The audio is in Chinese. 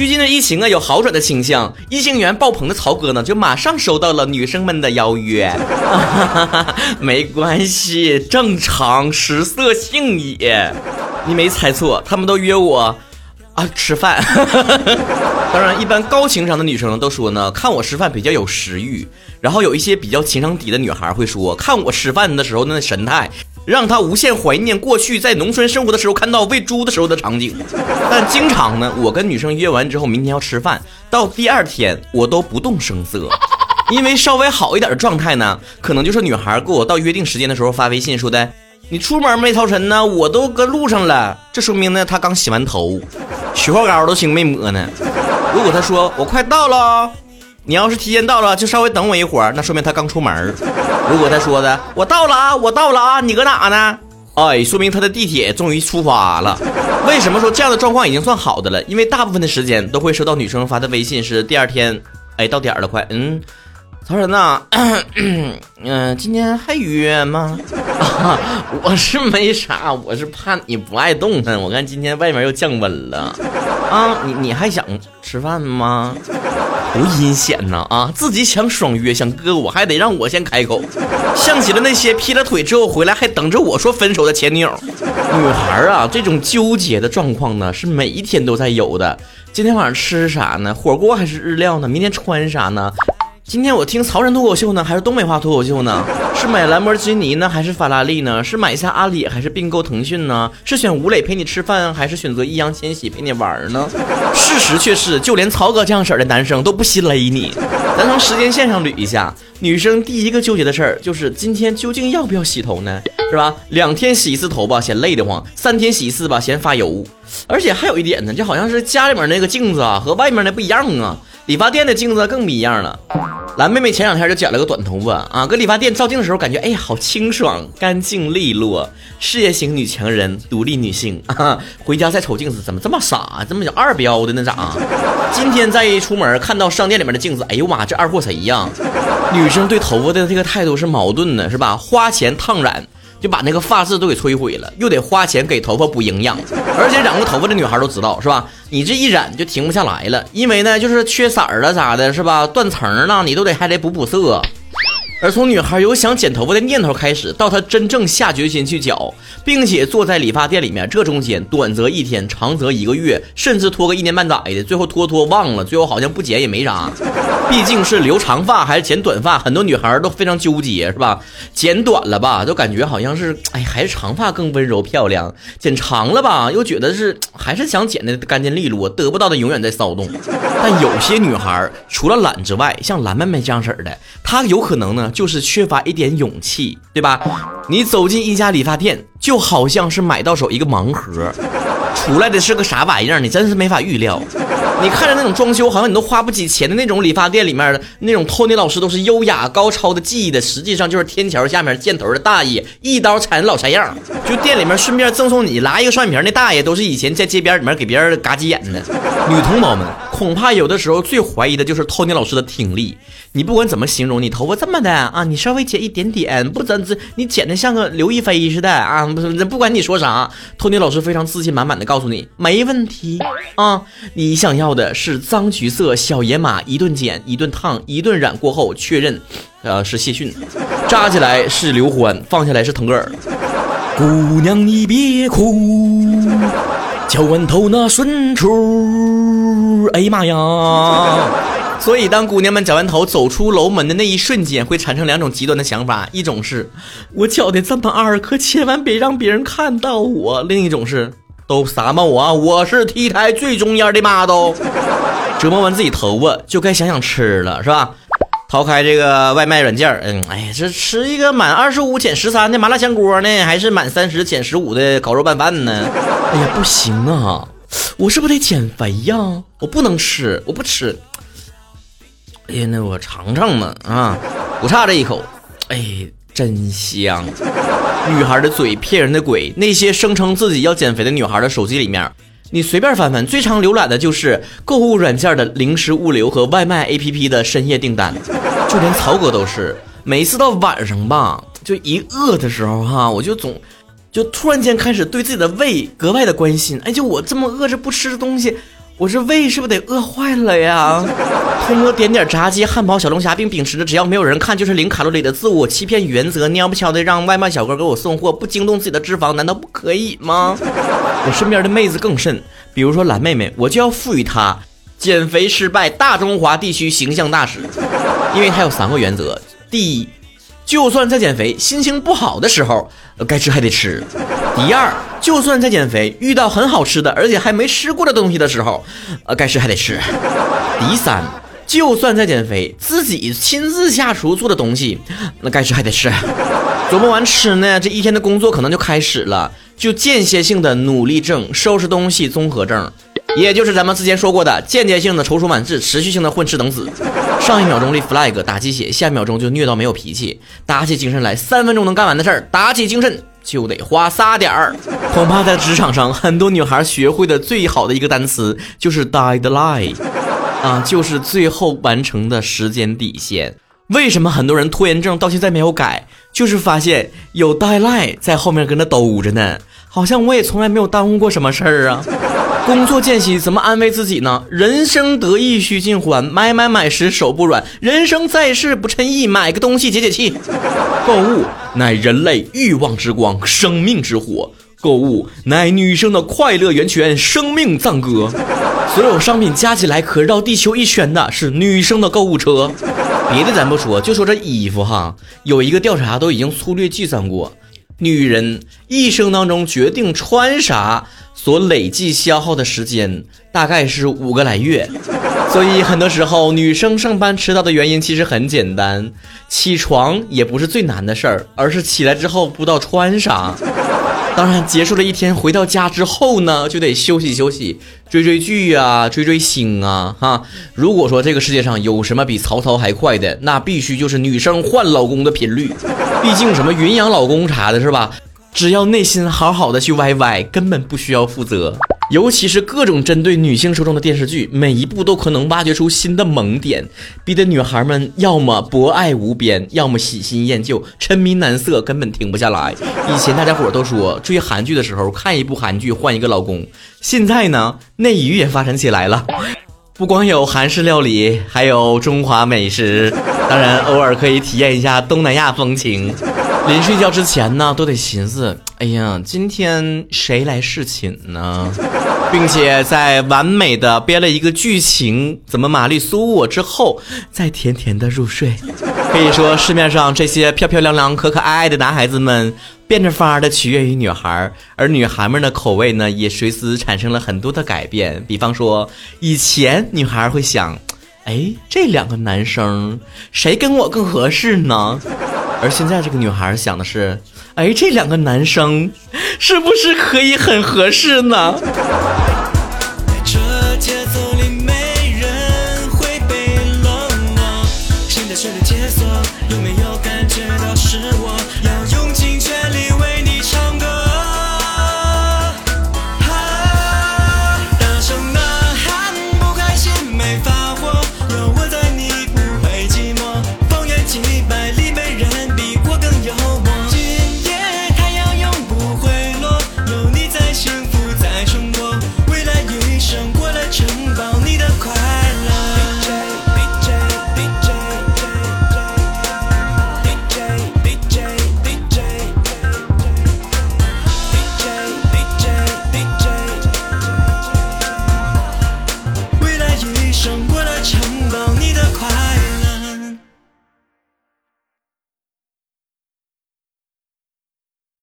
最近的疫情啊有好转的倾向，异性缘爆棚的曹哥呢就马上收到了女生们的邀约、没关系，正常食色性也，你没猜错，他们都约我啊吃饭。当然一般高情商的女生都说呢看我吃饭比较有食欲，然后有一些比较情商低的女孩会说看我吃饭的时候那神态让她无限怀念过去在农村生活的时候看到喂猪的时候的场景。但经常呢我跟女生约完之后明天要吃饭，到第二天我都不动声色，因为稍微好一点的状态呢可能就是女孩给我到约定时间的时候发微信说的你出门没掏尘呢，我都搁路上了，这说明呢她刚洗完头，雪花膏都行没抹呢。如果他说我快到了，你要是提前到了就稍微等我一会儿，那说明他刚出门。如果他说的我到了啊我到了啊你搁哪呢，哎，说明他的地铁终于出发了。为什么说这样的状况已经算好的了，因为大部分的时间都会收到女生发的微信是第二天哎到点了快曹晨呐，今天还约吗？我是没啥，我是怕你不爱动弹。我看今天外面又降温了啊，你还想吃饭吗？多阴险呐啊！自己想爽约，想哥我还得让我先开口，像极了那些劈了腿之后回来还等着我说分手的前女友。女孩啊，这种纠结的状况呢，是每一天都在有的。今天晚上吃啥呢？火锅还是日料呢？明天穿啥呢？今天我听潮人脱口秀呢还是东北话脱口秀呢，是买兰博基尼呢还是法拉利呢，是买下阿里还是并购腾讯呢，是选吴磊陪你吃饭还是选择易烊千玺陪你玩呢？事实却是就连曹哥这样式的男生都不惜勒你。咱从时间线上捋一下，女生第一个纠结的事儿就是今天究竟要不要洗头呢，是吧？2天洗一次头吧嫌累得慌，3天洗一次吧嫌发油。而且还有一点呢，就好像是家里面那个镜子啊和外面那不一样啊，理发店的镜子更不一样了。蓝妹妹前2天就剪了个短头发啊，跟理发店照镜的时候感觉哎呀好清爽干净利落，事业型女强人独立女性啊，回家再瞅镜子怎么这么傻这么有二标的那咋。今天再一出门看到商店里面的镜子，哎呦妈这二货谁呀？女生对头发的这个态度是矛盾的，是吧？花钱烫染就把那个发质都给摧毁了，又得花钱给头发补营养。而且染过头发的女孩都知道，是吧？你这一染就停不下来了，因为呢就是缺色儿了啥的，是吧？断层呢你都得还得补补色。而从女孩有想剪头发的念头开始，到她真正下决心去剪，并且坐在理发店里面，这中间短则1天，长则1个月，甚至拖个1年半载的，最后拖忘了，最后好像不剪也没啥。毕竟是留长发还是剪短发，很多女孩都非常纠结，是吧？剪短了吧，都感觉好像是哎还是长发更温柔漂亮；剪长了吧，又觉得是还是想剪的干净利落，得不到的永远在骚动。但有些女孩除了懒之外，像蓝妹妹这样式的，她有可能呢。就是缺乏一点勇气，对吧？你走进一家理发店就好像是买到手一个盲盒，出来的是个啥玩意儿你真是没法预料。你看着那种装修好像你都花不起钱的那种理发店里面的那种托尼老师都是优雅高超的技艺的，实际上就是天桥下面箭头的大爷一刀缠老柴样。就店里面顺便赠送你拿一个蒜苗那大爷都是以前在街边里面给别人嘎鸡眼的。女同胞们恐怕有的时候最怀疑的就是托尼老师的听力，你不管怎么形容你头发这么的啊，你稍微剪一点点不怎你剪得像个刘亦菲似的啊，不管你说啥托尼老师非常自信满满的告诉你没问题啊，你想要的是脏橘色小野马，一顿剪一顿烫一顿染过后确认是谢逊，扎起来是刘欢，放下来是腾格尔。姑娘你别哭，敲完头那顺出，哎呀妈呀。所以当姑娘们绞完头走出楼门的那一瞬间，会产生2种极端的想法，一种是我绞得这么二可千万别让别人看到我，另一种是都撒么我，我是 T 台最中间的妈都。折磨完自己头发就该想想吃了，是吧？掏开这个外卖软件，哎，这吃一个满25减13的麻辣香锅呢，还是满30减15的烤肉拌饭呢？哎呀不行啊，我是不是得减肥呀？我不能吃，我不吃。哎呀，那我尝尝嘛啊！我差这一口，哎，真香！女孩的嘴骗人的鬼，那些声称自己要减肥的女孩的手机里面，你随便翻翻，最常浏览的就是购物软件的零食物流和外卖 APP 的深夜订单，就连曹哥都是。每次到晚上吧，就一饿的时候哈，我就突然间开始对自己的胃格外的关心。哎，就我这么饿着不吃东西。我这胃是不是得饿坏了呀？通过点点炸鸡、汉堡、小龙虾，并秉持着只要没有人看就是零卡路里的自我欺骗原则，蔫不悄的让外卖小哥给我送货，不惊动自己的脂肪，难道不可以吗？我身边的妹子更甚，比如说懒妹妹，我就要赋予她减肥失败大中华地区形象大使，因为她有3个原则：第一，就算在减肥，心情不好的时候，该吃还得吃；第二，就算在减肥，遇到很好吃的而且还没吃过的东西的时候，该吃还得吃；第三，就算在减肥，自己亲自下厨做的东西，那该吃还得吃。琢磨完吃呢，这一天的工作可能就开始了，就间歇性的努力症、收拾东西综合症，也就是咱们之前说过的间歇性的踌躇满志、持续性的混吃等死。上一秒钟立 flag 打鸡血，下一秒钟就虐到没有脾气。打起精神来，3分钟能干完的事儿，打起精神就得花3点儿。恐怕在职场上，很多女孩学会的最好的一个单词就是 deadline 啊，就是最后完成的时间底线。为什么很多人拖延症到现在没有改？就是发现有 deadline 在后面跟着兜着呢。好像我也从来没有耽误过什么事儿啊。工作间隙怎么安慰自己呢？人生得意须尽欢，买买买时手不软，人生在世不趁意，买个东西解解气。购物乃人类欲望之光，生命之火；购物乃女生的快乐源泉，生命赞歌。所有商品加起来可绕地球一圈的是女生的购物车。别的咱不说，就说这衣服哈，有一个调查都已经粗略计算过，女人一生当中决定穿啥所累计消耗的时间大概是5个来月。所以很多时候女生上班迟到的原因其实很简单，起床也不是最难的事儿，而是起来之后不知道穿啥。当然结束了一天回到家之后呢，就得休息休息，追追剧啊，追追星啊哈。如果说这个世界上有什么比曹操还快的，那必须就是女生换老公的频率。毕竟什么云养老公啥的是吧，只要内心好好的去歪歪，根本不需要负责。尤其是各种针对女性受众的电视剧，每一部都可能挖掘出新的萌点，逼得女孩们要么博爱无边，要么喜新厌旧，沉迷男色，根本停不下来。以前大家伙都说追韩剧的时候看一部韩剧换一个老公，现在呢内娱也发展起来了，不光有韩式料理，还有中华美食，当然偶尔可以体验一下东南亚风情。临睡觉之前呢，都得寻思，哎呀，今天谁来侍寝呢？并且在完美的编了一个剧情，怎么玛丽苏我之后，再甜甜的入睡。可以说，市面上这些漂漂亮亮、可可爱爱的男孩子们，变着法的取悦于女孩，而女孩们的口味呢，也随之产生了很多的改变。比方说，以前女孩会想，哎，这2个男生谁跟我更合适呢？而现在这个女孩想的是，哎，这2个男生是不是可以很合适呢？这节奏里没人会被冷落，新的旋律解锁，有没有感觉到是我要用尽全力为